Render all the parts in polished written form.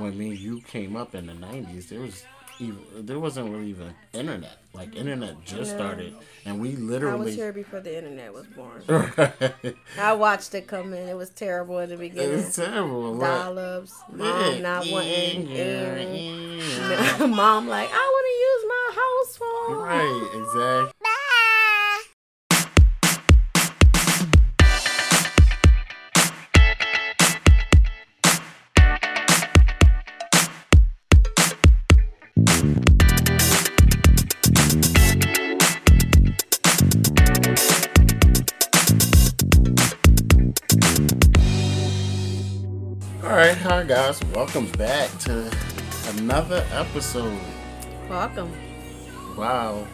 when me and you came up in the 90s, there wasn't really even internet. Like, internet just started, and we literally... I was here before the internet was born. Right. I watched it come in. It was terrible in the beginning. It was terrible. Dial-ups. Like, mom not wanting... Mom like, I want to use my house phone. Right, exactly. Alright, hi guys, welcome back to another episode. Welcome. Wow,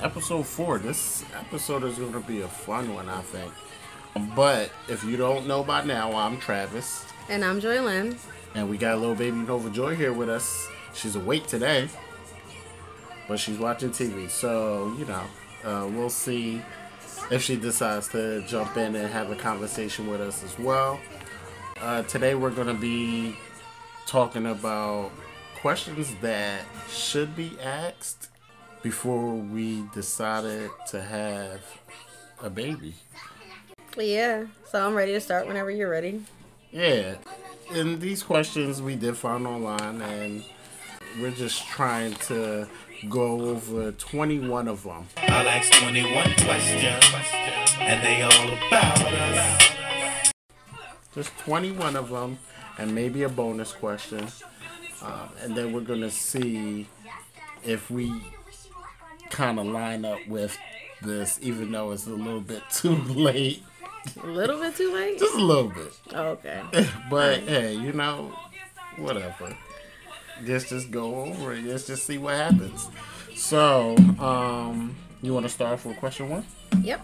episode 4. This episode is going to be a fun one, I think. But if you don't know by now, I'm Travis. And I'm Joylynn. And we got a little baby Nova Joy here with us. She's awake today, but she's watching TV. So, you know, we'll see if she decides to jump in and have a conversation with us as well. Today we're going to be talking about questions that should be asked before we decided to have a baby. Yeah, so I'm ready to start whenever you're ready. Yeah, and these questions we did find online, and we're just trying to go over 21 of them. I'll ask 21 questions, and they all about us. There's 21 of them, and maybe a bonus question, and then we're gonna see if we kind of line up with this, even though it's a little bit too late. A little bit too late? Just a little bit. Oh, okay. But hey, you know, whatever. Let's just go over it. Let's just see what happens. So, you want to start off with question 1? Yep.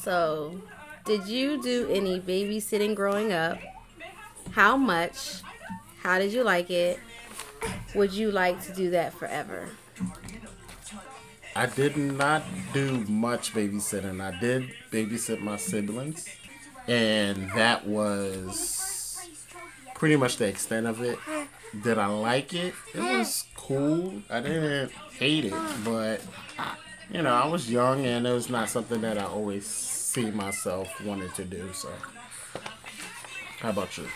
So. Did you do any babysitting growing up? How much? How did you like it? Would you like to do that forever? I did not do much babysitting. I did babysit my siblings, and that was pretty much the extent of it. Did I like it? It was cool. I didn't hate it, but you know, I was young, and it was not something that I always see myself wanted to do. So how about you?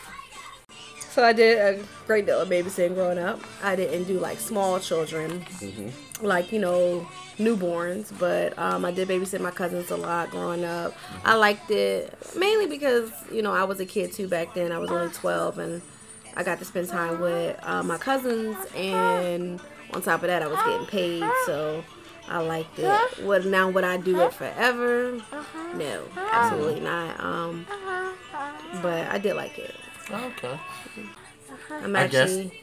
So I did a great deal of babysitting growing up. I didn't do like small children, like, you know, newborns, but I did babysit my cousins a lot growing up. I liked it mainly because, you know, I was a kid too back then. I was only 12, and I got to spend time with my cousins, and on top of that I was getting paid, so I liked it. What now? Would I do it forever? No, absolutely not. But I did like it. Okay. I'm actually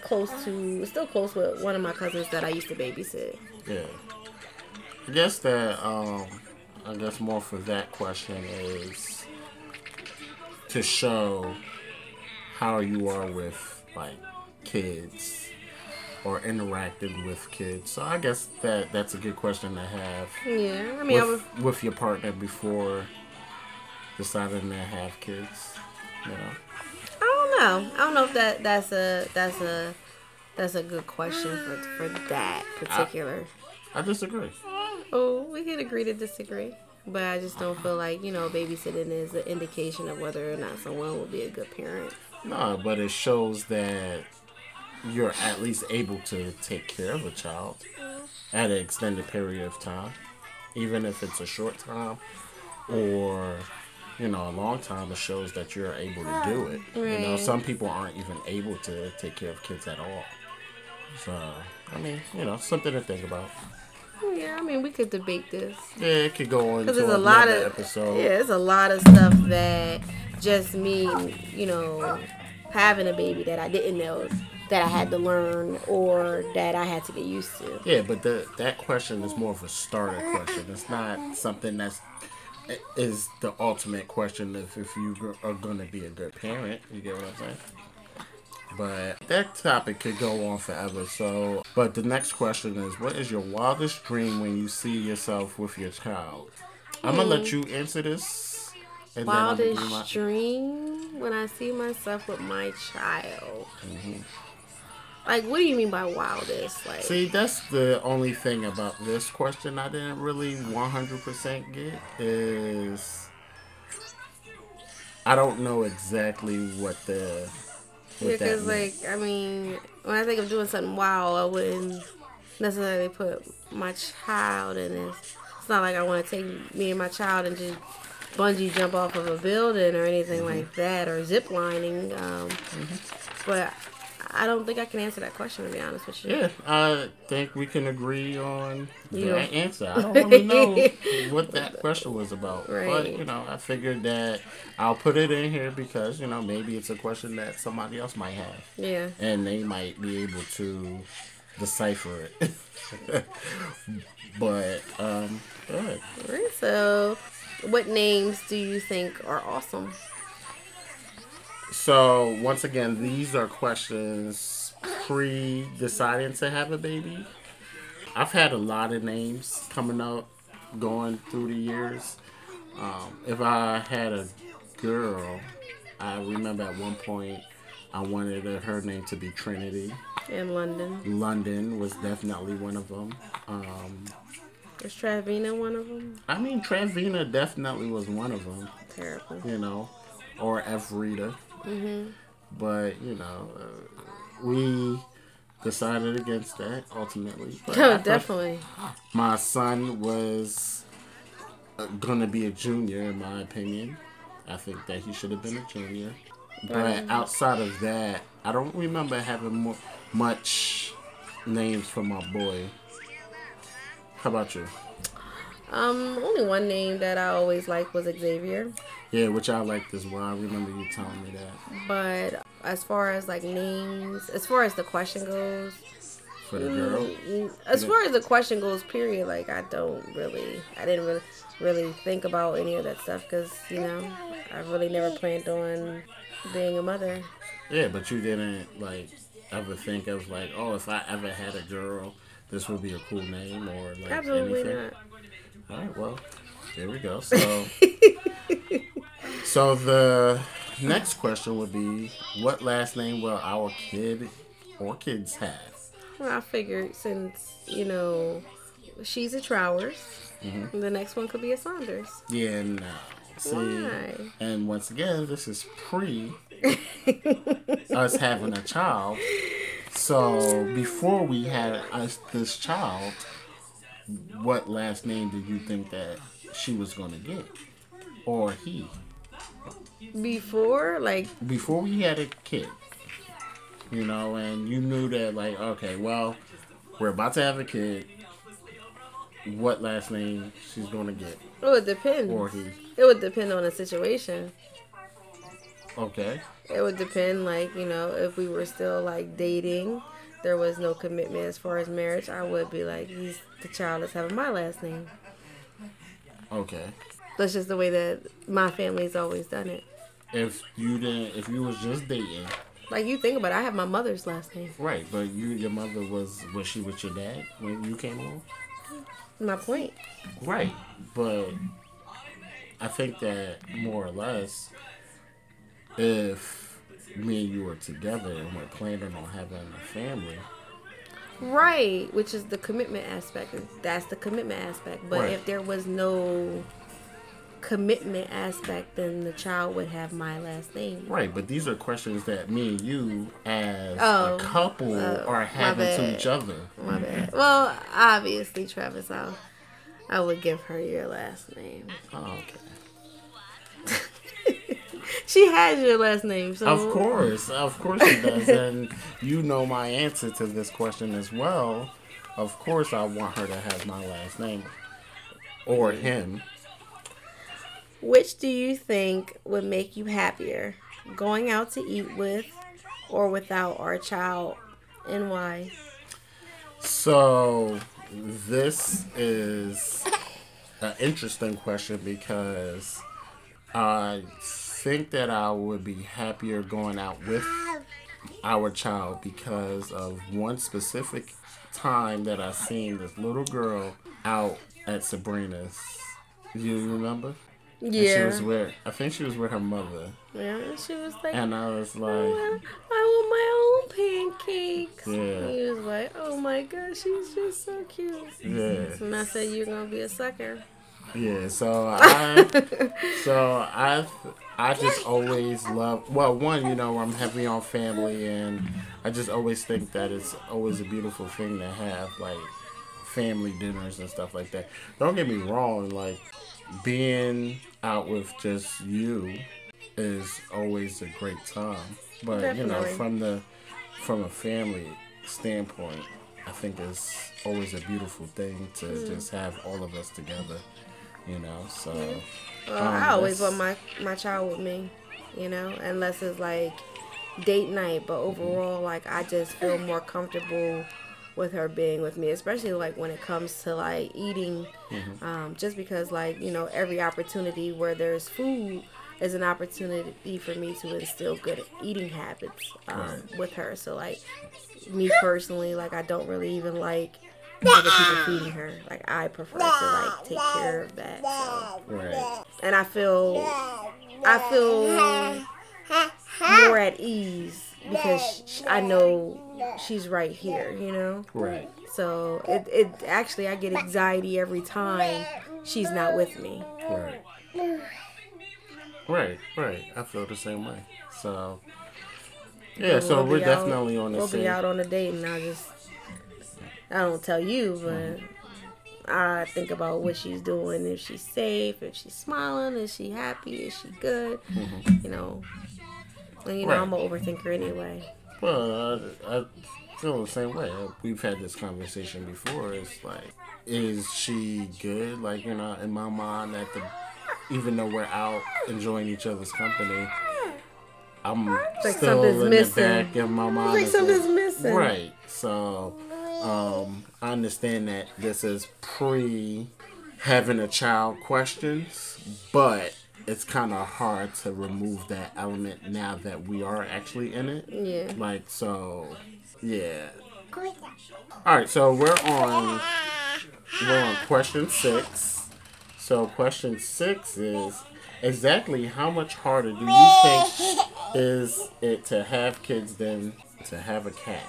still close with one of my cousins that I used to babysit. Yeah. I guess more for that question is to show how you are with like kids. Or interacted with kids. So I guess that's a good question to have. Yeah, I mean, with your partner before deciding to have kids. You know, I don't know if that's a good question for that particular. I disagree. Oh, we could agree to disagree, but I just don't feel like, you know, babysitting is an indication of whether or not someone will be a good parent. No, but it shows that you're at least able to take care of a child at an extended period of time, even if it's a short time or, you know, a long time. It shows that you're able to do it. Right. You know, some people aren't even able to take care of kids at all. So, I mean, you know, something to think about. Yeah, I mean, we could debate this. Yeah, it could go on into another episode. Yeah, there's a lot of stuff that just me, you know, having a baby that I didn't know that I had to learn or that I had to get used to. Yeah, but that question is more of a starter question. It's not something that is the ultimate question if you are going to be a good parent. You get what I'm saying? But that topic could go on forever. So, but the next question is, what is your wildest dream when you see yourself with your child? I'm going to let you answer this. And wildest dream? when I see myself with my child. Mm-hmm. Like, what do you mean by wildest? Like, see, that's the only thing about this question I didn't really 100% get is I don't know exactly what the... Because, like, I mean, when I think of doing something wild, I wouldn't necessarily put my child in this. It's not like I want to take me and my child and just bungee jump off of a building or anything like that, or zip lining. But I don't think I can answer that question, to be honest with you. Yeah, I think we can agree on that answer. I don't really know what that question was about. Right. But, you know, I figured that I'll put it in here because, you know, maybe it's a question that somebody else might have. Yeah. And they might be able to decipher it. But, good. All right, so what names do you think are awesome? So, once again, these are questions pre-deciding to have a baby. I've had a lot of names coming up, going through the years. If I had a girl, I remember at one point I wanted her name to be Trinity. And London. London was definitely one of them. Was Travina one of them? I mean, Travina definitely was one of them. Terrible. You know, or Evrita. Mm-hmm. But, you know, we decided against that, ultimately. But oh, definitely. My son was going to be a junior, in my opinion. I think that he should have been a junior. But outside of that, I don't remember having much names for my boy. How about you? Only one name that I always liked was Xavier. Yeah, which I liked as well. I remember you telling me that. But as far as like names, as far as the question goes, for the girl, as far as the question goes, period. Like I didn't really think about any of that stuff because you know I really never planned on being a mother. Yeah, but you didn't like ever think of like, oh, if I ever had a girl, this would be a cool name or like absolutely anything. Not. All right, well, there we go. So, so the next question would be, what last name will our kid or kids have? Well, I figured since, you know, she's a Trowers, the next one could be a Saunders. Yeah, no. See, why? And once again, this is pre us having a child. So before we had this child, what last name did you think that she was going to get? Or he? Before? Like... Before we had a kid. You know, and you knew that, like, okay, well, we're about to have a kid. What last name she's going to get? It would depend. Or he? It would depend on the situation. Okay. It would depend, like, you know, if we were still, like, dating... There was no commitment as far as marriage. I would be like, he's the child that's having my last name. Okay. That's just the way that my family's always done it. If you didn't, if you was just dating, like you think about it, I have my mother's last name. Right, but your mother was she with your dad when you came along? My point. Right, but I think that more or less, if me and you were together and we're planning on having a family. Right, which is the commitment aspect. That's the commitment aspect. But right. If there was no commitment aspect, then the child would have my last name. Right, but these are questions that me and you as a couple are having to each other. My bad. Well, obviously, Travis, I would give her your last name. Oh, okay. She has your last name, so... Of course she does, and you know my answer to this question as well. Of course I want her to have my last name, or him. Which do you think would make you happier, going out to eat with or without our child, and why? So, this is an interesting question because I... think that I would be happier going out with our child because of one specific time that I seen this little girl out at Sabrina's. You remember? Yeah. And I think she was with her mother. Yeah, she was like, and I was like, I want my own pancakes. Yeah. And he was like, oh my God, she's just so cute. Yeah. And I said, you're gonna be a sucker. Yeah. So I just always love. Well, one, you know, I'm heavy on family, and I just always think that it's always a beautiful thing to have, like family dinners and stuff like that. Don't get me wrong, like. Being out with just you is always a great time, but definitely. You know, from a family standpoint, I think it's always a beautiful thing to just have all of us together. You know, so I always want my child with me. You know, unless it's like date night, but overall, like I just feel more comfortable with her being with me, especially like when it comes to like eating, just because like, you know, every opportunity where there's food is an opportunity for me to instill good eating habits with her. So like me personally, like I don't really even like other people feeding her. Like I prefer to like take care of that. So. Right. And I feel more at ease. Because I know she's right here, you know? Right. So, it actually, I get anxiety every time she's not with me. Right. Right, right. I feel the same way. So, yeah, and so we're definitely on the same. We'll be out on a date and I don't tell you, but I think about what she's doing, if she's safe, if she's smiling, is she happy, is she good, you know? And, you know, I'm an overthinker anyway. Well, I feel the same way. We've had this conversation before. It's like, is she good? Like, you know, in my mind, even though we're out enjoying each other's company, I'm like still in the back of my mind. Like something's missing. Right. So, I understand that this is pre-having a child questions, but... it's kind of hard to remove that element now that we are actually in it. Yeah. Like, so, yeah. All right, so we're on question 6. So question 6 is, exactly how much harder do you think is it to have kids than to have a cat?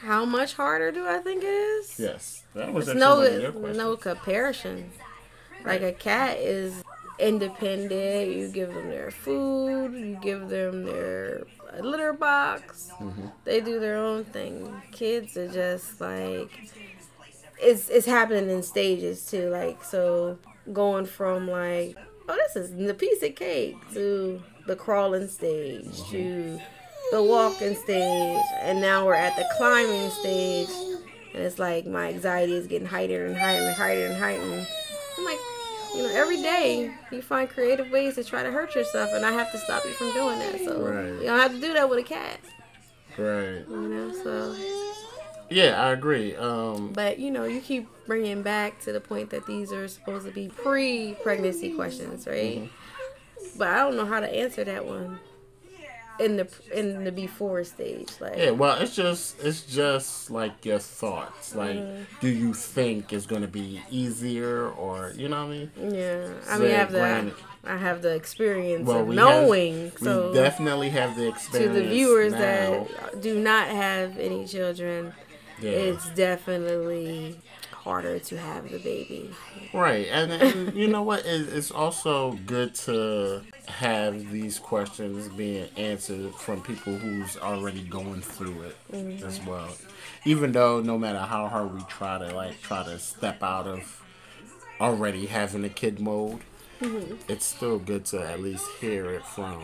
How much harder do I think it is? Yes. That was actually one of your questions. No comparison. Like, a cat is... independent. You give them their food, you give them their litter box, they do their own thing. Kids are just like, it's happening in stages too, like, so going from like, oh, this is the piece of cake, to the crawling stage, to the walking stage, and now we're at the climbing stage, and it's like my anxiety is getting higher and higher and higher and higher. I'm like, you know, every day you find creative ways to try to hurt yourself, and I have to stop you from doing that. So you don't have to do that with a cat. Right. You know, so. Yeah, I agree. But, you know, you keep bringing back to the point that these are supposed to be pre-pregnancy questions, right? But I don't know how to answer that one in the before stage. Like. Yeah, well, it's just like your thoughts. Like, do you think it's going to be easier, or, you know what I mean? Yeah, I mean, I have the experience of knowing. We definitely have the experience. To the viewers now that do not have any children, it's definitely harder to have the baby. Right, and you know what? It's also good to have these questions being answered from people who's already going through it as well. Even though no matter how hard we try to step out of already having a kid mode, it's still good to at least hear it from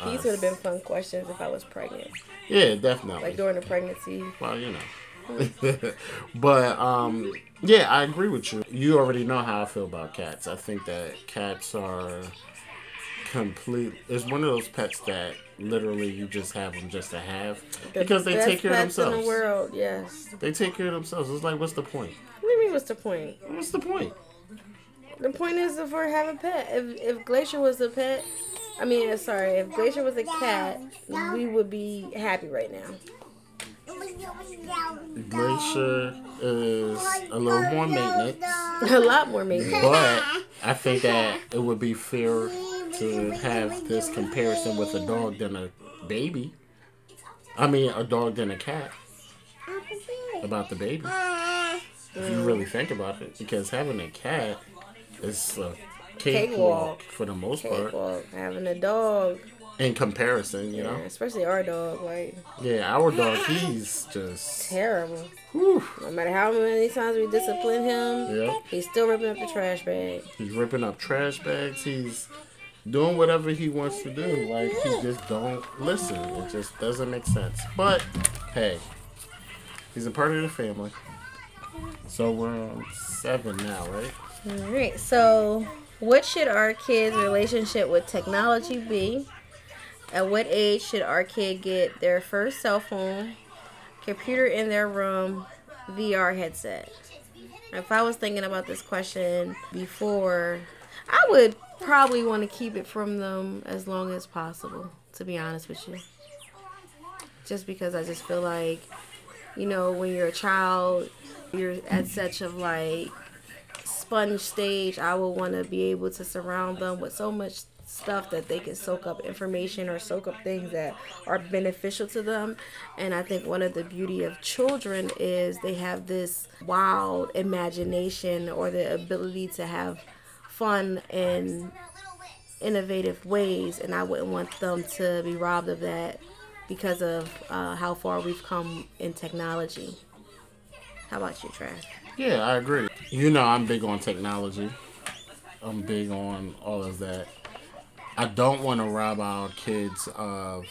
us. These would have been fun questions if I was pregnant. Yeah, definitely. Like during the pregnancy. Well, you know. But yeah, I agree with you. You already know how I feel about cats. I think that cats are it's one of those pets that literally you just have them just to have, because they take care of themselves. In the world, yes. They take care of themselves. It's like, what's the point? What do you mean, what's the point? What's the point? The point is if we're having a pet. If Glacier was a pet, if Glacier was a cat, we would be happy right now. Glacier is a lot more maintenance. But I think that it would be fair to have this comparison with a dog than a baby. I mean, a dog than a cat. About the baby. If you really think about it. Because having a cat is a cakewalk for the most part. Having a dog. In comparison, you know? Especially our dog. Like, yeah, our dog, he's just... terrible. Whew. No matter how many times we discipline him, he's still ripping up the trash bag. He's ripping up trash bags. He's doing whatever he wants to do. Like, he just don't listen. It just doesn't make sense. But, hey, he's a part of the family. So we're on 7 now, right? All right. So what should our kids' relationship with technology be? At what age should our kid get their first cell phone, computer in their room, VR headset? If I was thinking about this question before, I would probably want to keep it from them as long as possible, to be honest with you. Just because I just feel like, you know, when you're a child, you're at such of like sponge stage. I would want to be able to surround them with so much stuff that they can soak up information or soak up things that are beneficial to them. And I think one of the beauty of children is they have this wild imagination or the ability to have fun in innovative ways, and I wouldn't want them to be robbed of that because of how far we've come in technology. How about you, Trash? Yeah, I agree. You know, I'm big on technology. I'm big on all of that. I don't want to rob our kids of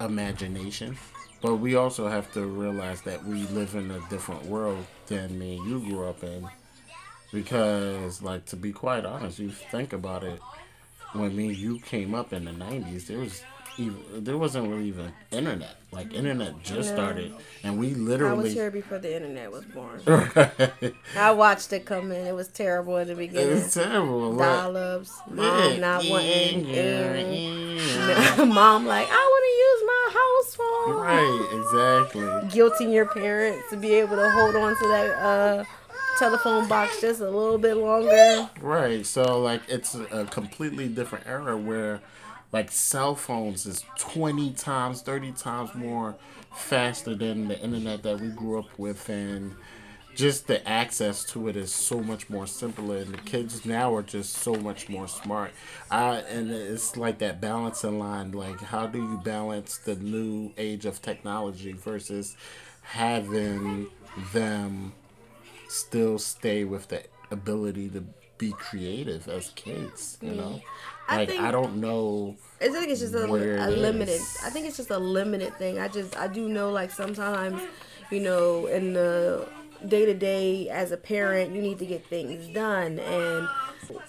imagination, but we also have to realize that we live in a different world than me and you grew up in, because, like, to be quite honest, you think about it, when me and you came up in the 90s, there wasn't really even internet. Like, internet just started, and we literally... I was here before the internet was born. Right. I watched it come in. It was terrible in the beginning. It was terrible. Dial-ups. Mom not wanting... Mom like, I want to use my house phone. Right, exactly. Guilting your parents to be able to hold on to that telephone box just a little bit longer. Right, so, like, it's a completely different era where... like, cell phones is 20 times, 30 times more faster than the internet that we grew up with. And just the access to it is so much more simpler. And the kids now are just so much more smart. And it's like that balancing line. Like, how do you balance the new age of technology versus having them still stay with the ability to be creative as kids, you know? Like, I don't know. I think it's just a limited. I think it's just a limited thing. I do know, like, sometimes, you know, in the day to day as a parent, you need to get things done. And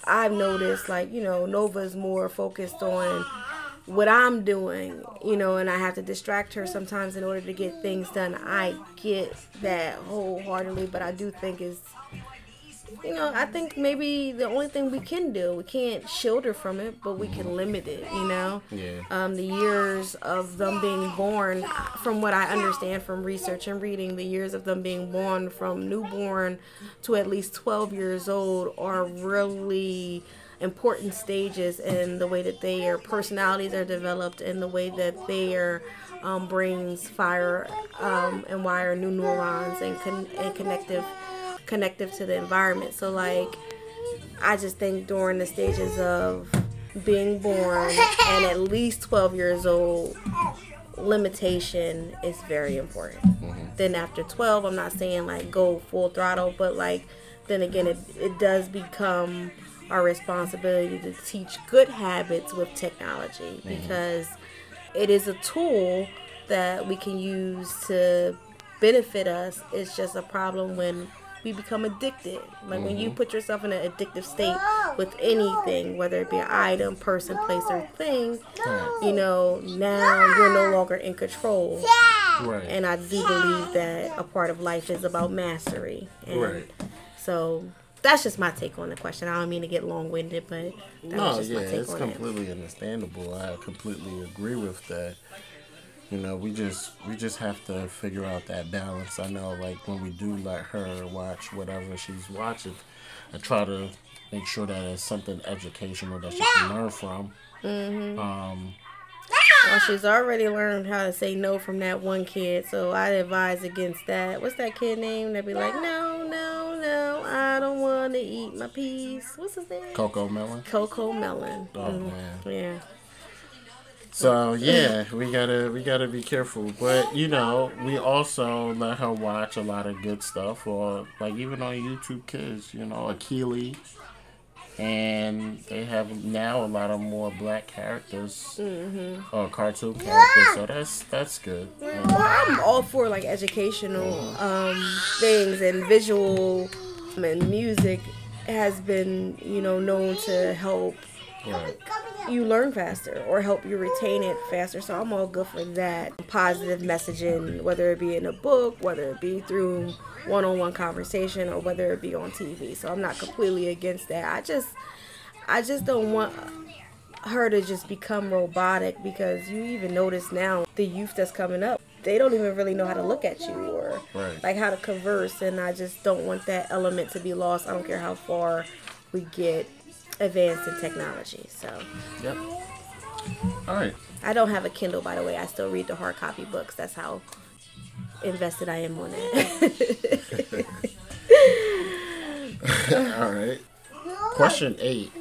I've noticed, like, you know, Nova's more focused on what I'm doing, you know, and I have to distract her sometimes in order to get things done. I get that wholeheartedly, but I do think it's... you know, I think maybe the only thing we can do, we can't shield her from it, but we can limit it, you know? Yeah. The years of them being born, from what I understand from research and reading, the years of them being born from newborn to at least 12 years old are really important stages in the way that their personalities are developed and the way that their brains fire and wire new neurons and connective to the environment. So, like, I just think during the stages of being born and at least 12 years old, limitation is very important. Then after 12, I'm not saying like go full throttle, but like then again, it does become our responsibility to teach good habits with technology, because it is a tool that we can use to benefit us. It's just a problem when we become addicted. Like, when you put yourself in an addictive state with anything, whether it be an item, person, place, or thing, you know, now you're no longer in control. Right. And I do believe that a part of life is about mastery. And so that's just my take on the question. I don't mean to get long-winded, but that was just my take on it. No, yeah, it's completely understandable. I completely agree with that. You know, we just have to figure out that balance. I know, like, when we do let her watch whatever she's watching, I try to make sure that it's something educational that she can learn from. Mm-hmm. Well, she's already learned how to say no from that one kid, so I advise against that. What's that kid name that be like, no, I don't want to eat my piece. What's his name? Cocoa Melon. Oh, man. Yeah. So, yeah, we gotta be careful. But, you know, we also let her watch a lot of good stuff, or, like, even on YouTube Kids, you know, Akili. And they have now a lot of more black characters, mm-hmm. or cartoon characters, so that's good. Well, I'm all for, like, educational things, and visual and music has been, you know, known to help you learn faster or help you retain it faster. So I'm all good for that. Positive messaging, whether it be in a book, whether it be through one-on-one conversation, or whether it be on TV. So I'm not completely against that. I just don't want her to just become robotic, because you even notice now the youth that's coming up, they don't even really know how to look at you or like how to converse, and I just don't want that element to be lost. I don't care how far we get advanced in technology. So yep. All right. I don't have a Kindle, by the way. I still read the hard copy books. That's how invested I am on it. All right. Question 8.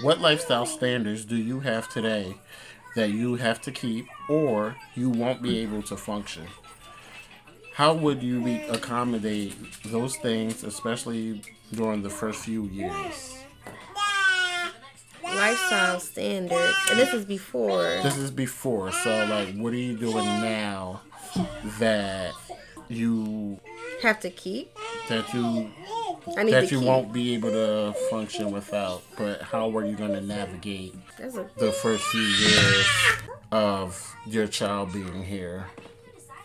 What lifestyle standards do you have today that you have to keep, or you won't be able to function? How would you accommodate those things, especially during the first few years? Lifestyle standards, and this is before, so, like, what are you doing now that you have to keep, that you won't be able to function without? But how are you going to navigate the first few years of your child being here?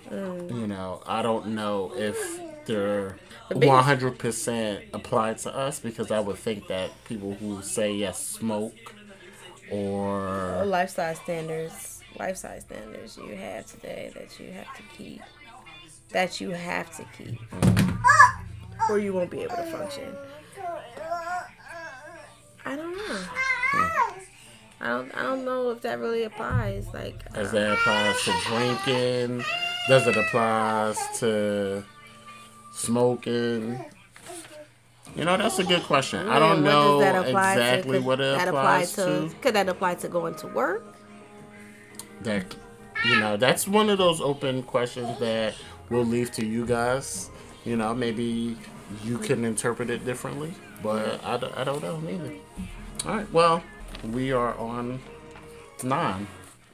You know, I don't know if they're 100% applied to us, because I would think that people who say yes smoke or lifestyle standards you have today that you have to keep or you won't be able to function. I don't know. I don't know if that really applies. Like, does that apply to drinking? Does it apply to smoking? You know, that's a good question. I don't know exactly what it applies to. Could that apply to going to work? That, you know, that's one of those open questions that we'll leave to you guys. You know, maybe you can interpret it differently, but I don't know either. All right, well, we are on 9.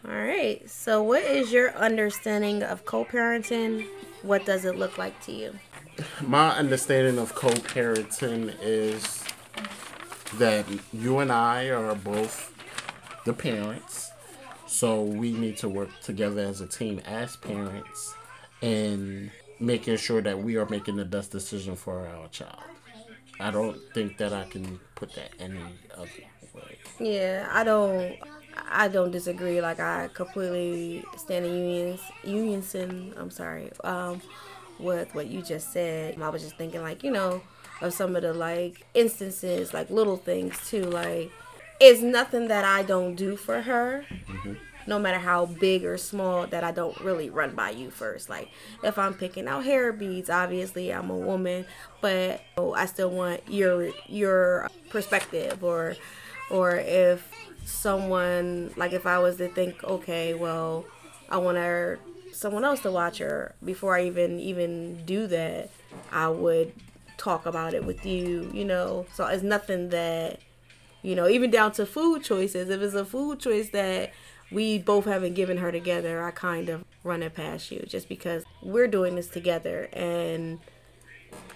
All right, so what is your understanding of co-parenting? What does it look like to you? My understanding of co-parenting is that you and I are both the parents, so we need to work together as a team as parents and making sure that we are making the best decision for our child. I don't think that I can put that any other way. Yeah, I don't disagree. Like, I completely stand in unison. I'm sorry. With what you just said, I was just thinking, like, you know, of some of the, like, instances, like little things too. Like, it's nothing that I don't do for her, mm-hmm. no matter how big or small, that I don't really run by you first. Like, if I'm picking out hair beads, obviously I'm a woman, but I still want your perspective, or if someone, like, if I was to think, okay, well, I want someone else to watch her, before I even do that, I would talk about it with you, you know. So it's nothing that, you know, even down to food choices. If it's a food choice that we both haven't given her together, I kind of run it past you, just because we're doing this together, and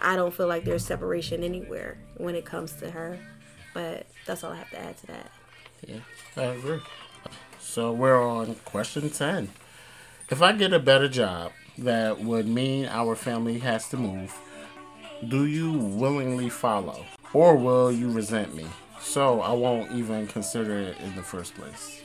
I don't feel like there's separation anywhere when it comes to her. But that's all I have to add to that. Yeah, I agree. So we're on question 10. If I get a better job that would mean our family has to move, do you willingly follow, or will you resent me so I won't even consider it in the first place?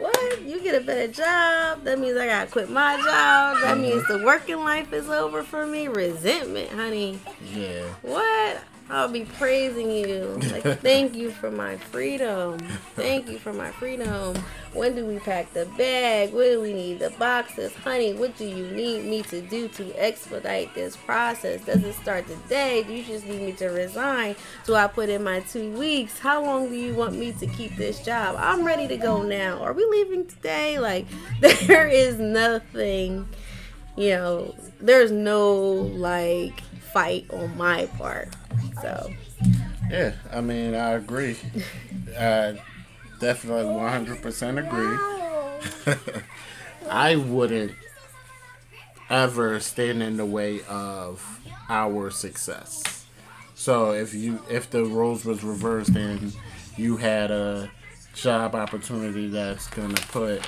What? You get a better job? That means I gotta quit my job. That means the working life is over for me. Resentment, honey. Yeah. What? I'll be praising you. Like, thank you for my freedom. Thank you for my freedom. When do we pack the bag? When do we need the boxes? Honey, what do you need me to do to expedite this process? Does it start today? Do you just need me to resign? Do I put in my 2 weeks? How long do you want me to keep this job? I'm ready to go now. Are we leaving today? Like, there is nothing, you know, there's no, like, fight on my part. So yeah, I mean, I agree. I definitely 100% agree. I wouldn't ever stand in the way of our success. So if the roles was reversed and you had a job opportunity that's gonna put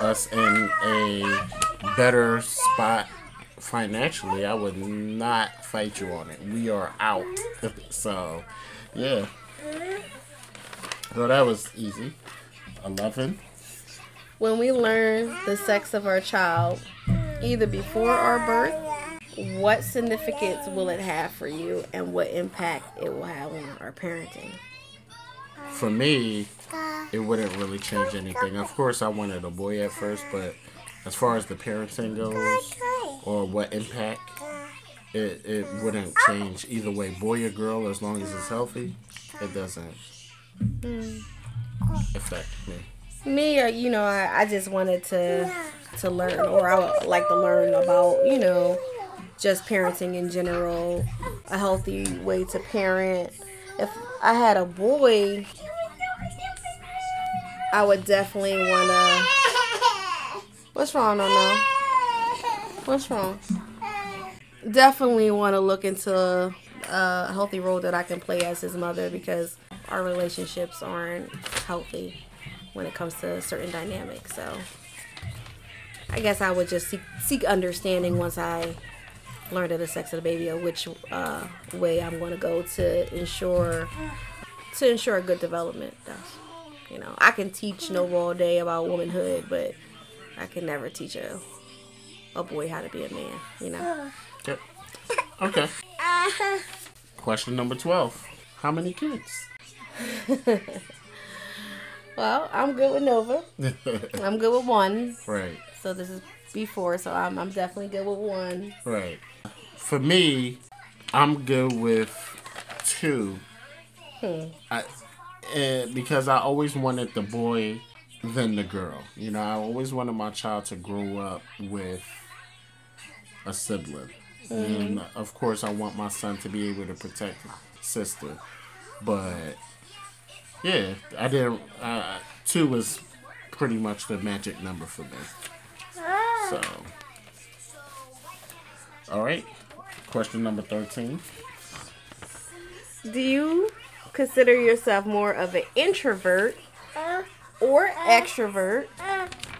us in a better spot financially, I would not fight you on it. We are out. So, yeah. So that was easy. 11. When we learn the sex of our child, either before our birth, what significance will it have for you and what impact it will have on our parenting? For me, it wouldn't really change anything. Of course, I wanted a boy at first, but as far as the parenting goes, or what impact, it wouldn't change either way, boy or girl, as long as it's healthy. It doesn't affect me. You know, I just wanted to learn, or I would like to learn about, you know, just parenting in general, a healthy way to parent. If I had a boy, I would definitely wanna. What's wrong, Nona? What's wrong? Definitely want to look into a healthy role that I can play as his mother, because our relationships aren't healthy when it comes to certain dynamics. So I guess I would just seek understanding once I learned of the sex of the baby, of which way I'm going to go to ensure a good development. You know, I can teach Nova all day about womanhood, but I can never teach a boy how to be a man, you know? Yep. Okay. Question number 12. How many kids? Well, I'm good with Nova. I'm good with one. Right. So this is before, so I'm definitely good with one. Right. For me, I'm good with two. Because I always wanted the boy than the girl. You know, I always wanted my child to grow up with a sibling. And of course I want my son to be able to protect his sister. But yeah, I didn't, 2 was pretty much the magic number for me. So, alright, question number 13. Do you consider yourself more of an introvert or extrovert?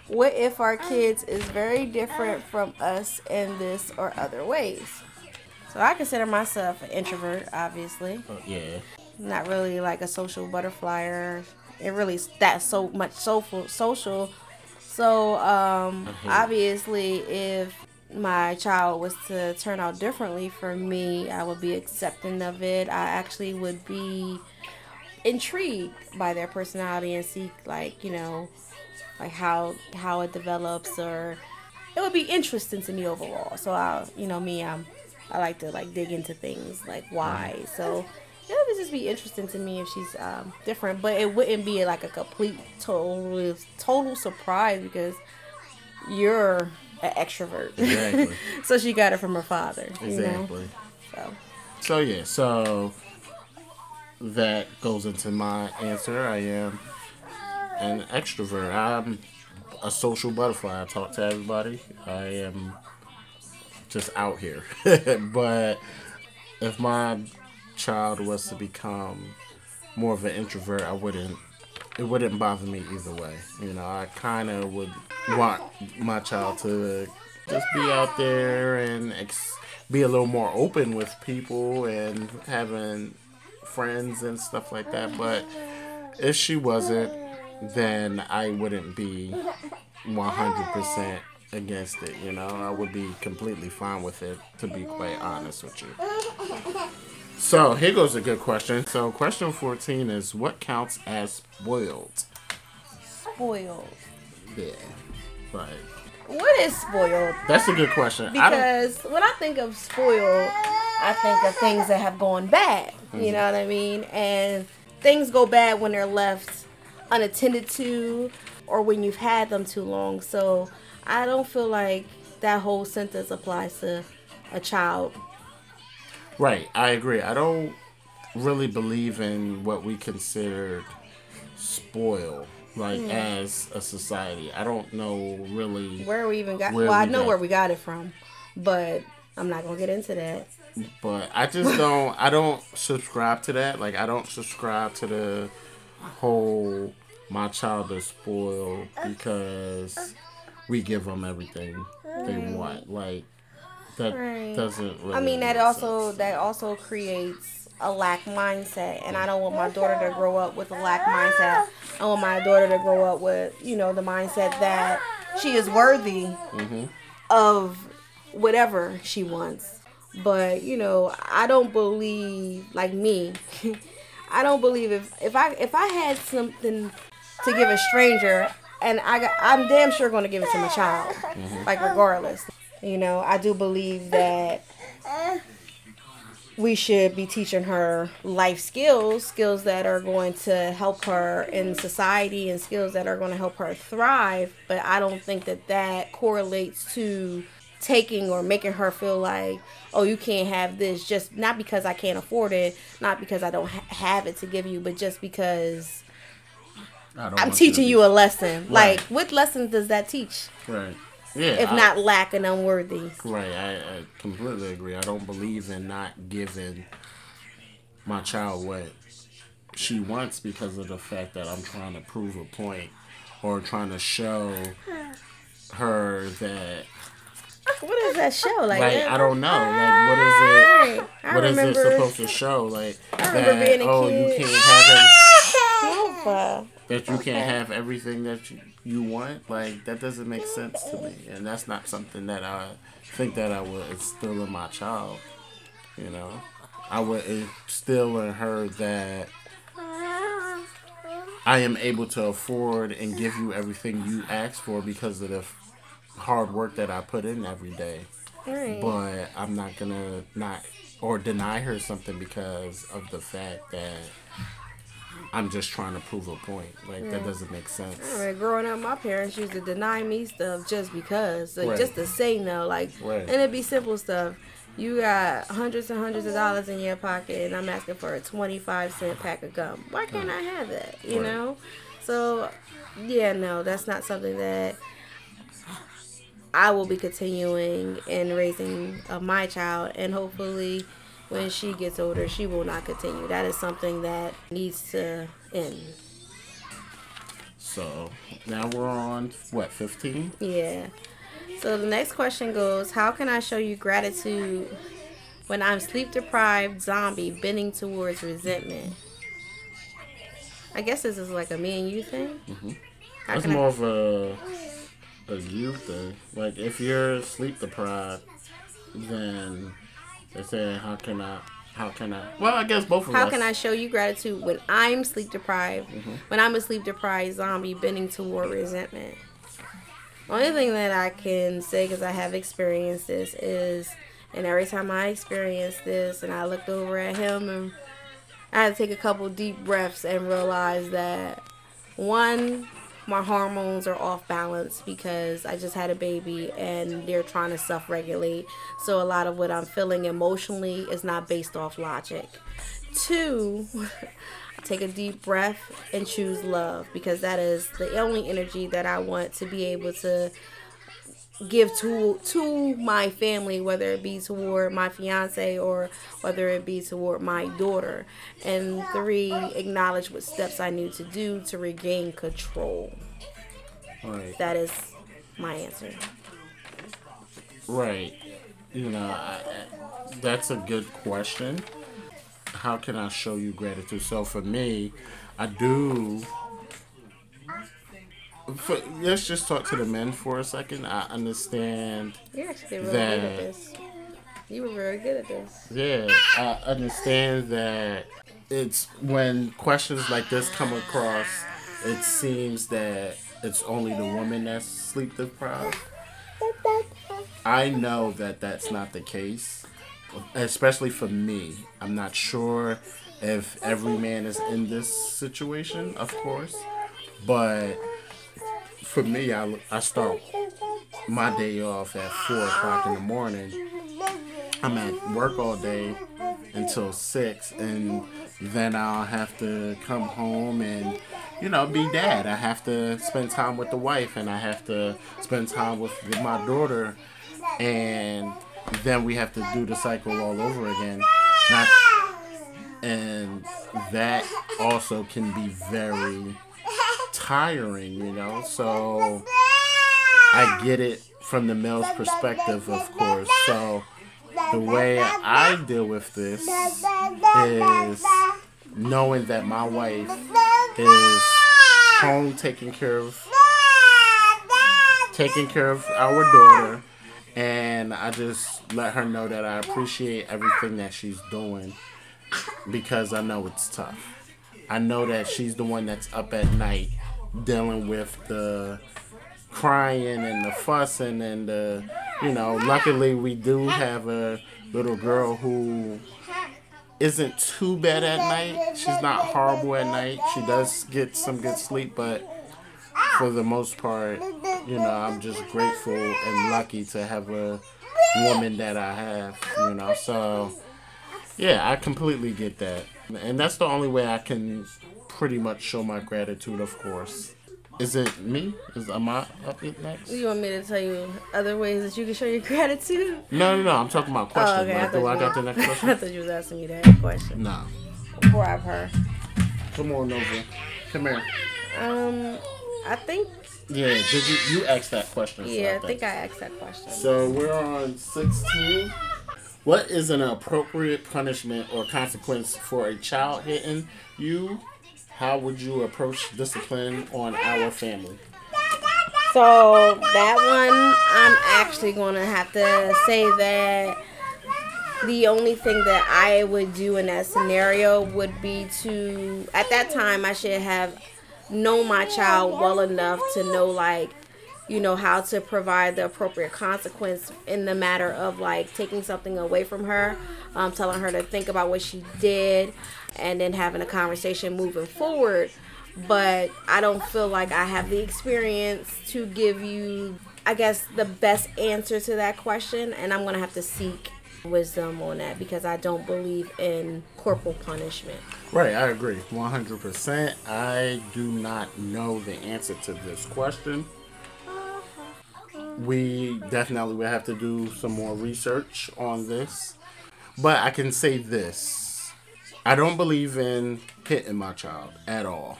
What if our kids is very different from us in this or other ways? So I consider myself an introvert, obviously. Yeah. Not really like a social butterfly, or it really that so much social. So obviously, if my child was to turn out differently from me, I would be accepting of it. I actually would be intrigued by their personality and seek, like, you know, like how it develops, or it would be interesting to me overall. So I like to like dig into things, like why. So it would just be interesting to me if she's different, but it wouldn't be like a complete total surprise, because you're an extrovert. Exactly. So she got it from her father. Exactly. You know? So yeah. So that goes into my answer. I am an extrovert. I'm a social butterfly. I talk to everybody. I am just out here. But if my child was to become more of an introvert, it wouldn't bother me either way. You know, I kind of would want my child to just be out there and be a little more open with people and having friends and stuff like that. But if she wasn't, then I wouldn't be 100% against it, you know? I would be completely fine with it, to be quite honest with you. So, here goes a good question. So, question 14 is, what counts as spoiled? Spoiled. Yeah. Like, what is spoiled? That's a good question. Because when I think of spoiled, I think of things that have gone bad. Mm-hmm. You know what I mean? And things go bad when they're left unattended to or when you've had them too long. So I don't feel like that whole sentence applies to a child. Right. I agree. I don't really believe in what we considered spoiled. Like, as a society, I don't know really where we even got. Well, I know where we got it from, but I'm not gonna get into that. But I just don't. I don't subscribe to that. Like, I don't subscribe to the whole "my child is spoiled" because we give them everything they want. Like, that doesn't really. I mean, that also sense. That also creates a lack mindset, and I don't want my daughter to grow up with a lack mindset. I want my daughter to grow up with, you know, the mindset that she is worthy of whatever she wants. But, you know, I don't believe, like me, I don't believe if I had something to give a stranger, and I'm damn sure going to give it to my child, like, regardless. You know, I do believe that we should be teaching her life skills that are going to help her in society and skills that are going to help her thrive. But I don't think that correlates to taking or making her feel like, oh, you can't have this, just not because I can't afford it, not because I don't have it to give you, but just because I'm teaching you a lesson. Right. Like, what lessons does that teach? Right. Yeah, if not lack and unworthy. Right, I completely agree. I don't believe in not giving my child what she wants because of the fact that I'm trying to prove a point or trying to show her that. What is that show like? Like, I don't know. Like, what is it? What is it supposed to show? Like, that, oh, you can't have it. That you can't have everything that you want, like, that doesn't make sense to me, and that's not something that I think that I would instill in my child. You know, I would instill in her that I am able to afford and give you everything you ask for because of the hard work that I put in every day. Right. But I'm not gonna deny her something because of the fact that I'm just trying to prove a point. Like, that doesn't make sense. Right. Growing up, my parents used to deny me stuff just because. Like, just to say no. Like, and it'd be simple stuff. You got hundreds and hundreds of dollars in your pocket, and I'm asking for a 25-cent pack of gum. Why can't I have that? You know? So, yeah, no, that's not something that I will be continuing in raising of my child, and hopefully when she gets older, she will not continue. That is something that needs to end. So, now we're on, 15? Yeah. So, the next question goes, how can I show you gratitude when I'm sleep-deprived zombie bending towards resentment? I guess this is like a me and you thing. Mm-hmm. That's more of a you thing. Like, if you're sleep-deprived, then they're saying, how can I? Well, I guess both of us. How can I show you gratitude when I'm sleep-deprived, when I'm a sleep-deprived zombie bending toward resentment? Only thing that I can say, because I have experienced this, is, and every time I experience this, and I looked over at him, and I had to take a couple deep breaths and realize that, one, my hormones are off balance because I just had a baby and they're trying to self-regulate. So a lot of what I'm feeling emotionally is not based off logic. 2, take a deep breath and choose love, because that is the only energy that I want to be able to give to my family, whether it be toward my fiance or whether it be toward my daughter. And 3, acknowledge what steps I need to do to regain control. Right. That is my answer. Right. You know, that's a good question. How can I show you gratitude? So for me, I do let's just talk to the men for a second. I understand. You're actually really good at this. You were very good at this. Yeah, I understand that it's when questions like this come across, it seems that it's only the woman that's sleep deprived. I know that that's not the case, especially for me. I'm not sure if every man is in this situation, of course, but for me, I start my day off at 4 o'clock in the morning. I'm at work all day until 6, and then I'll have to come home and, you know, be dad. I have to spend time with the wife, and I have to spend time with my daughter, and then we have to do the cycle all over again. And that also can be very tiring, you know? So I get it from the male's perspective, of course. So the way I deal with this is knowing that my wife is home taking care of our daughter, and I just let her know that I appreciate everything that she's doing, because I know it's tough. I know that she's the one that's up at night dealing with the crying and the fussing and the, you know, luckily we do have a little girl who isn't too bad at night. She's not horrible at night. She does get some good sleep, but for the most part, you know, I'm just grateful and lucky to have a woman that I have, you know. So, yeah, I completely get that. And that's the only way I can pretty much show my gratitude, of course. Is it me? Am I up next? You want me to tell you other ways that you can show your gratitude? No. I'm talking about questions. Oh, okay. Like, I got the next question? I thought you was asking me that question. No. Before I've heard. Come on, Nova. Come here. I think... Yeah, did you asked that question. Yeah, so I think I asked that question. So we're on 16. What is an appropriate punishment or consequence for a child hitting you? How would you approach discipline on our family? So that one, I'm actually going to have to say that the only thing that I would do in that scenario would be to, at that time, I should have known my child well enough to know, like, you know, how to provide the appropriate consequence in the matter of, like, taking something away from her, telling her to think about what she did, and then having a conversation moving forward. But I don't feel like I have the experience to give you, I guess, the best answer to that question, and I'm gonna have to seek wisdom on that, because I don't believe in corporal punishment. Right, I agree 100%. I do not know the answer to this question. We definitely will have to do some more research on this, but I can say this. I don't believe in hitting my child at all.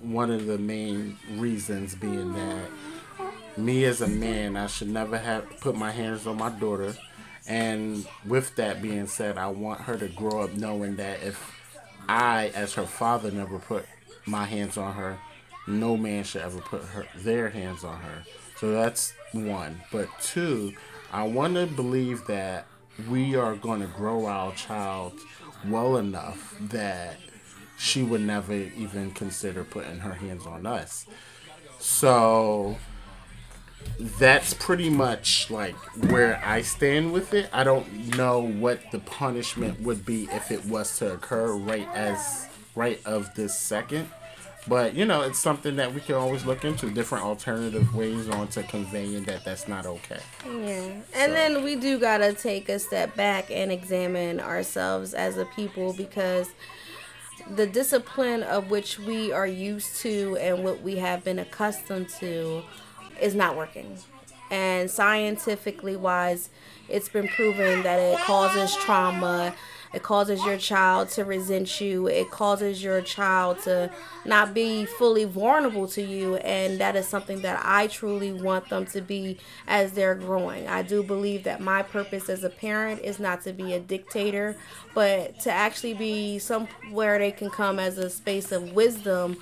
One of the main reasons being that me as a man, I should never have put my hands on my daughter. And with that being said, I want her to grow up knowing that if I, as her father, never put my hands on her, no man should ever put their hands on her. So that's one. But two, I want to believe that we are going to grow our child well enough that she would never even consider putting her hands on us. So that's pretty much like where I stand with it. I don't know what the punishment would be if it was to occur right of this second, but you know, it's something that we can always look into, different alternative ways on to conveying that that's not okay. Yeah. And then we do gotta take a step back and examine ourselves as a people, because the discipline of which we are used to and what we have been accustomed to is not working. And scientifically wise, it's been proven that it causes trauma. It causes your child to resent you. It causes your child to not be fully vulnerable to you. And that is something that I truly want them to be as they're growing. I do believe that my purpose as a parent is not to be a dictator, but to actually be somewhere they can come as a space of wisdom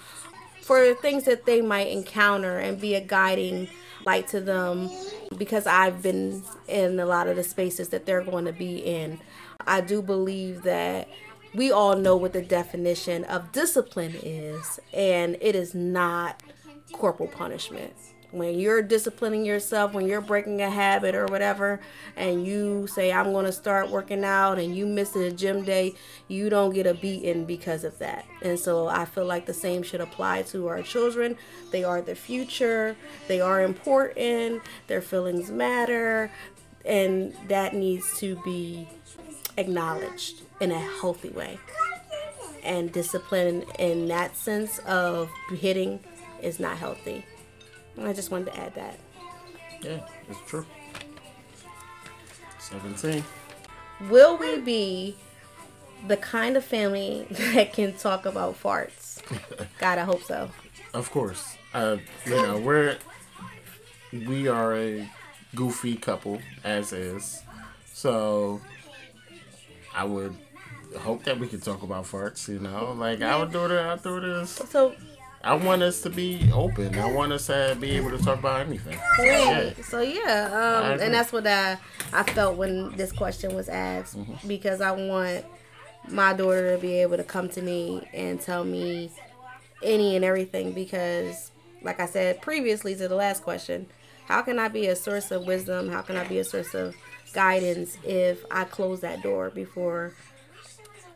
for things that they might encounter and be a guiding light to them, because I've been in a lot of the spaces that they're going to be in. I do believe that we all know what the definition of discipline is, and it is not corporal punishment. When you're disciplining yourself, when you're breaking a habit or whatever, and you say, I'm going to start working out, and you miss a gym day, you don't get a beating because of that. And so I feel like the same should apply to our children. They are the future. They are important. Their feelings matter. And that needs to be acknowledged in a healthy way. And discipline in that sense of hitting is not healthy. I just wanted to add that. Yeah, it's true. 17. Will we be the kind of family that can talk about farts? God, I hope so. Of course. We are a goofy couple, as is. So, I would hope that we could talk about farts, you know? Like, I would do that, I'll do this. So... I want us to be open. I want us to be able to talk about anything. Yeah. So, yeah. And that's what I felt when this question was asked, mm-hmm. because I want my daughter to be able to come to me and tell me any and everything, because, like I said previously to the last question, how can I be a source of wisdom? How can I be a source of guidance if I close that door before,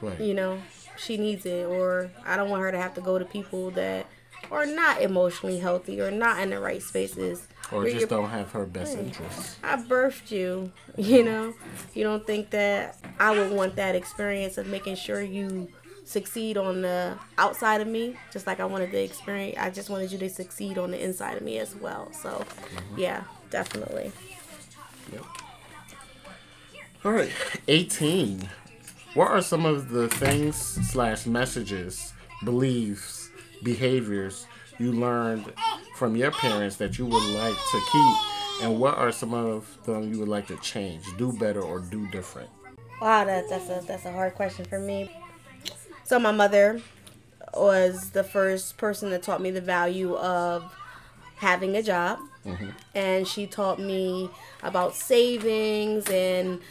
right. you know, she needs it? Or I don't want her to have to go to people that... or not emotionally healthy, or not in the right spaces, or just don't have her best interests. I birthed you, you know. You don't think that I would want that experience of making sure you succeed on the outside of me, just like I wanted the experience. I just wanted you to succeed on the inside of me as well. So, mm-hmm. yeah, definitely. Yep. All right, 18. What are some of the things / messages, beliefs, behaviors you learned from your parents that you would like to keep, and what are some of them you would like to change, do better, or do different? Wow, that's a hard question for me. So my mother was the first person that taught me the value of having a job, mm-hmm. and she taught me about savings and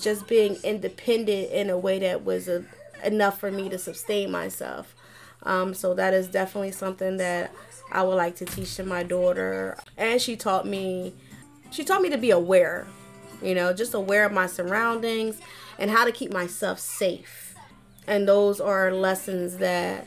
just being independent in a way that was enough for me to sustain myself. So that is definitely something that I would like to teach to my daughter. And she taught me to be aware, you know, just aware of my surroundings and how to keep myself safe. And those are lessons that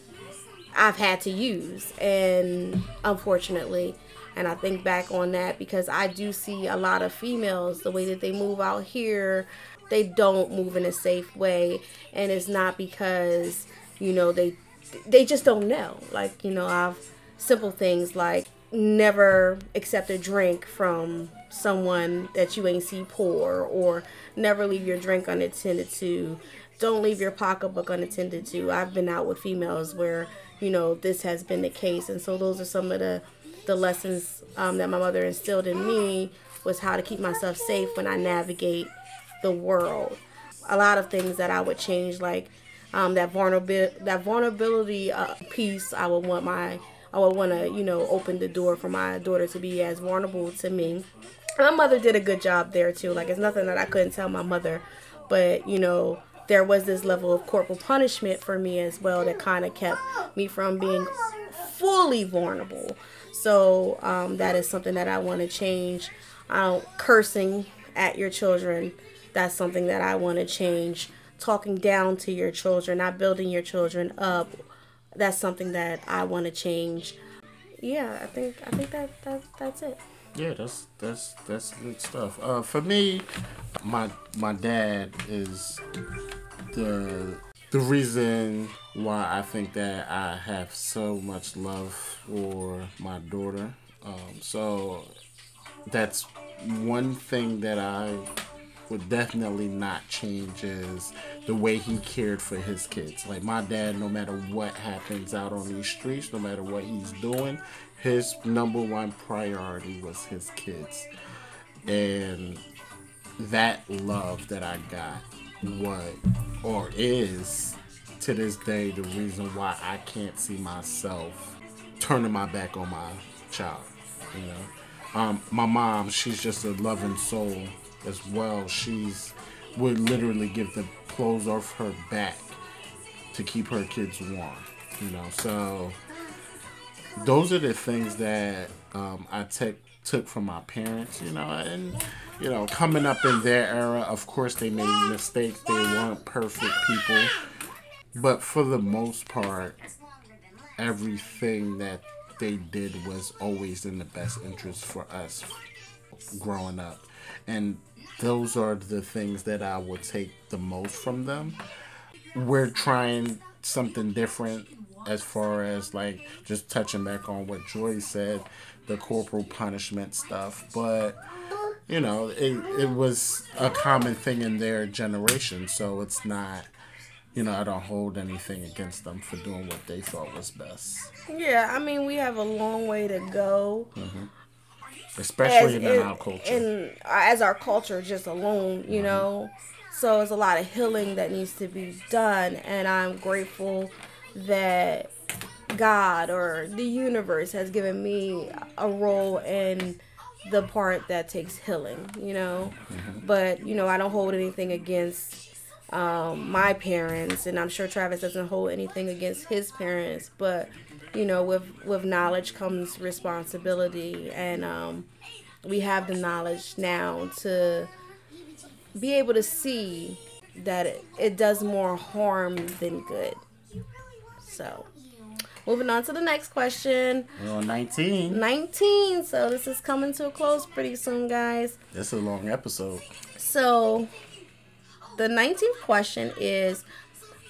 I've had to use, and unfortunately. And I think back on that, because I do see a lot of females, the way that they move out here, they don't move in a safe way. And it's not because, you know, they just don't know. Like, you know, I've simple things like never accept a drink from someone that you ain't see pour, or never leave your drink unattended to. Don't leave your pocketbook unattended to. I've been out with females where, you know, this has been the case. And so those are some of the lessons that my mother instilled in me, was how to keep myself safe when I navigate the world. A lot of things that I would change, like that vulnerability piece. I would want to, you know, open the door for my daughter to be as vulnerable to me. My mother did a good job there too. Like, it's nothing that I couldn't tell my mother, but, you know, there was this level of corporal punishment for me as well that kind of kept me from being fully vulnerable. So that is something that I want to change. Cursing at your children, that's something that I want to change. Talking down to your children, not building your children up, that's something that I want to change. Yeah, I think that's it. Yeah, that's good stuff. For me, my dad is the reason why I think that I have so much love for my daughter. So that's one thing that I would definitely not change, is the way he cared for his kids. Like, my dad, no matter what happens out on these streets, no matter what he's doing, his number one priority was his kids. And that love that I got is to this day the reason why I can't see myself turning my back on my child, you know. My mom, she's just a loving soul as well. She's would literally give the clothes off her back to keep her kids warm, you know. So those are the things that I took from my parents, you know. And you know, coming up in their era, of course they made mistakes, they weren't perfect people, but for the most part, everything that they did was always in the best interest for us growing up. And those are the things that I would take the most from them. We're trying something different as far as, like, just touching back on what Joy said, the corporal punishment stuff. But, you know, it was a common thing in their generation, so it's not, you know, I don't hold anything against them for doing what they thought was best. Yeah, I mean, we have a long way to go. Mm-hmm. Especially in our culture. And as our culture just alone, you mm-hmm. know. So it's a lot of healing that needs to be done. And I'm grateful that God or the universe has given me a role in the part that takes healing, you know. Mm-hmm. But, you know, I don't hold anything against my parents, and I'm sure Travis doesn't hold anything against his parents, but you know, with knowledge comes responsibility, and we have the knowledge now to be able to see that it does more harm than good. So moving on to the next question. We're on 19. 19. So this is coming to a close pretty soon, guys. This is a long episode. So the 19th question is,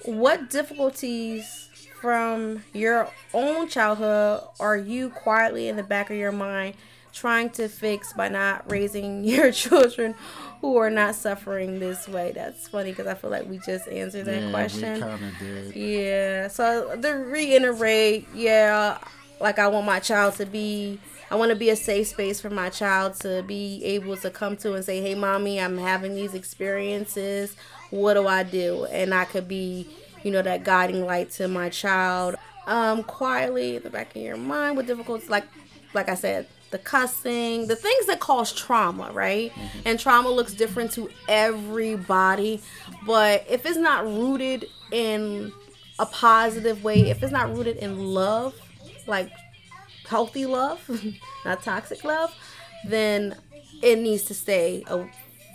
what difficulties from your own childhood are you quietly in the back of your mind trying to fix by not raising your children who are not suffering this way? That's funny because I feel like we just answered that question. We kind of did. Yeah. So to reiterate, like I want my child to be, I want to be a safe space for my child to be able to come to and say, hey, mommy, I'm having these experiences. What do I do? And I could be, you know, that guiding light to my child. Quietly in the back of your mind with difficulties, like I said, the cussing, the things that cause trauma, right? Mm-hmm. And trauma looks different to everybody. But if it's not rooted in a positive way, if it's not rooted in love, like healthy love, not toxic love, then it needs to stay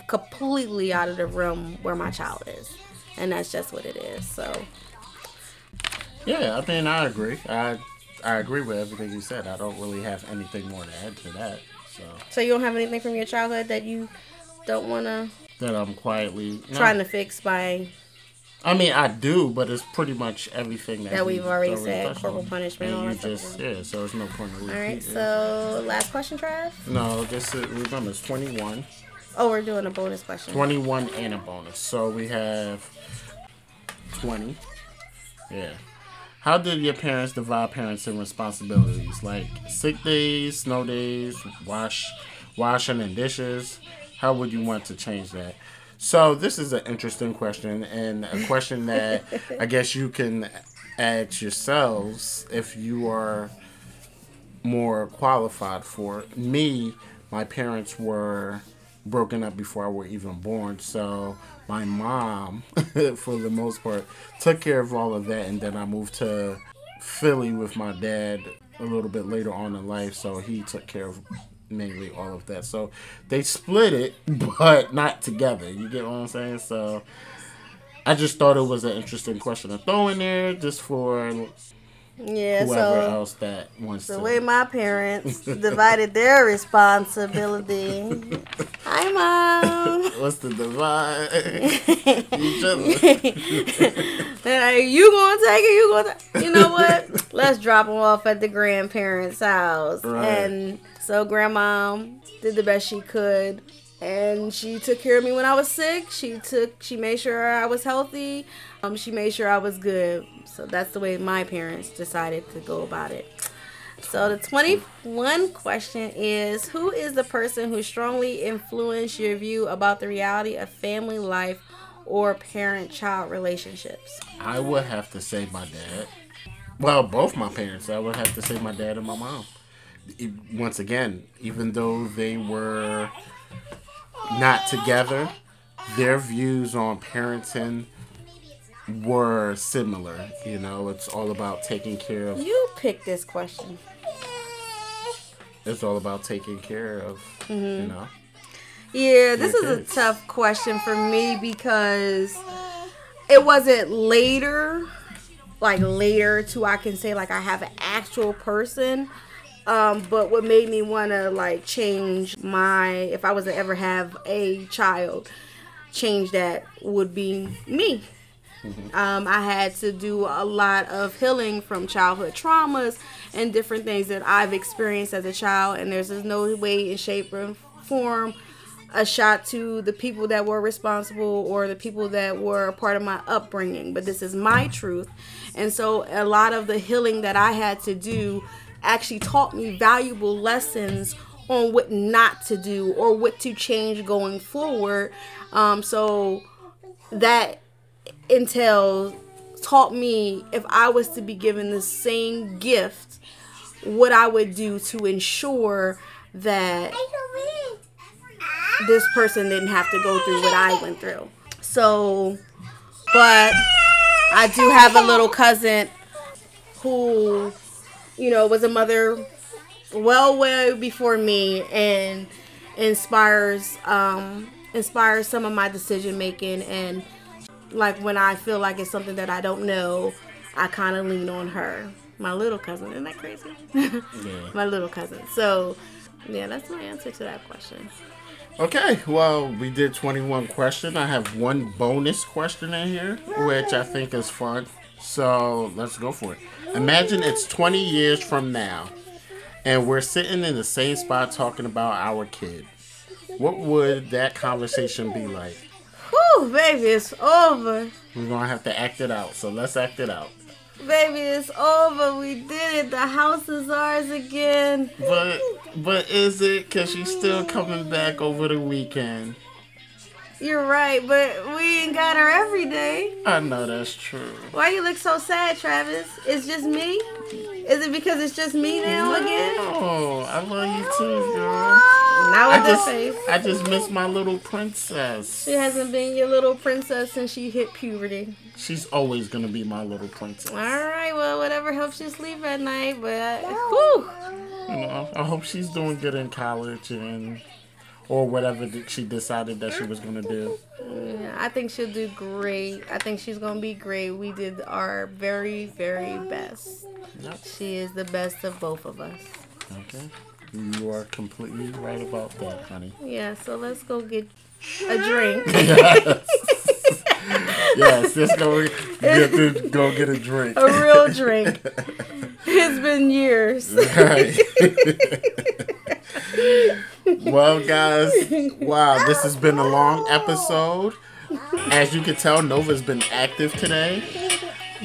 completely out of the room where my child is. And that's just what it is. So yeah, I mean, I agree. I agree with everything you said. I don't really have anything more to add to that. So you don't have anything from your childhood that you don't want to, that I'm quietly trying to fix by, I mean, I do, but it's pretty much everything that we've already said. Corporal punishment, all that stuff. Yeah, so there's no point in repeating. All right, so last question, Trav? No, just remember, it's 21. Oh, we're doing a bonus question. 21 and a bonus. So we have 20. Yeah. How did your parents divide parents and responsibilities? Like sick days, snow days, washing and dishes. How would you want to change that? So this is an interesting question, and a question that I guess you can ask yourselves if you are more qualified for it. Me, my parents were broken up before I were even born, so my mom, for the most part, took care of all of that, and then I moved to Philly with my dad a little bit later on in life, so he took care of mainly all of that. So they split it, but not together. You get what I'm saying? So I just thought it was an interesting question to throw in there just for whoever else that wants to. The way my parents divided their responsibility. Hi, Mom. What's the divide? Each other. Hey, you gonna take it? You gonna? You know what? Let's drop them off at the grandparents' house. Right. And so Grandma did the best she could, and she took care of me when I was sick. She made sure I was healthy. She made sure I was good. So that's the way my parents decided to go about it. So the 21 question is, who is the person who strongly influenced your view about the reality of family life or parent-child relationships? I would have to say my dad. Well, both my parents. I would have to say my dad and my mom. Once again, even though they were not together, their views on parenting were similar. You know, it's all about taking care of... You picked this question. It's all about taking care of, you know. Yeah, this is a tough question for me because it wasn't later, like later to I can say like I have an actual person. But what made me want to like change my, if I was to ever have a child, change that would be me. I had to do a lot of healing from childhood traumas and different things that I've experienced as a child. And there's no way in shape or form a shot to the people that were responsible or the people that were a part of my upbringing. But this is my truth. And so a lot of the healing that I had to do actually taught me valuable lessons on what not to do or what to change going forward. So that entails taught me if I was to be given the same gift, what I would do to ensure that this person didn't have to go through what I went through. So, but I do have a little cousin who, you know, was a mother way before me and inspires some of my decision making. And like when I feel like it's something that I don't know, I kind of lean on her. My little cousin. Isn't that crazy? Yeah. My little cousin. So, yeah, that's my answer to that question. Okay, well, we did 21 question. I have one bonus question in here, which I think is fun. So let's go for it. Imagine it's 20 years from now, and we're sitting in the same spot talking about our kid. What would that conversation be like? Whew, baby, it's over. We're going to have to act it out, so let's act it out. Baby, it's over. We did it. The house is ours again. But is it? Because she's still coming back over the weekend. You're right, but we ain't got her every day. I know that's true. Why you look so sad, Travis? It's just me? Is it because it's just me now again? Oh, I love you too, girl. Not with that face. I just miss my little princess. She hasn't been your little princess since she hit puberty. She's always going to be my little princess. All right, well, whatever helps you sleep at night, but whew. You know, I hope she's doing good in college and or whatever she decided that she was going to do. Yeah, I think she'll do great. I think she's going to be great. We did our very, very best. Yep. She is the best of both of us. Okay. You are completely right about that, honey. Yeah, so let's go get a drink. Yes. Yes, let's go get a drink. A real drink. It's been years. Right. Well, guys, wow, this has been a long episode. As you can tell, Nova's been active today.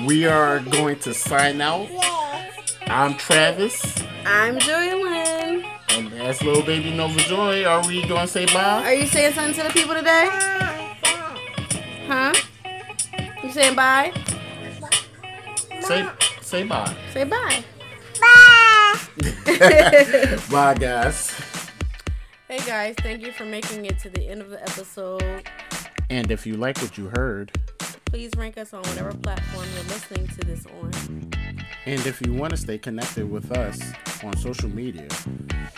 We are going to sign out. I'm Travis. I'm Joylyn. And that's Lil Baby Nova Joy. Are we going to say bye? Are you saying something to the people today? Huh? You saying bye? Say bye. Say bye. Bye. Bye, guys. Hey, guys. Thank you for making it to the end of the episode. And if you like what you heard, please rank us on whatever platform you're listening to this on. And if you want to stay connected with us on social media,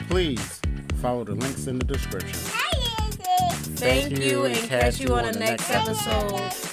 please follow the links in the description. Thank you and catch you on the next episode.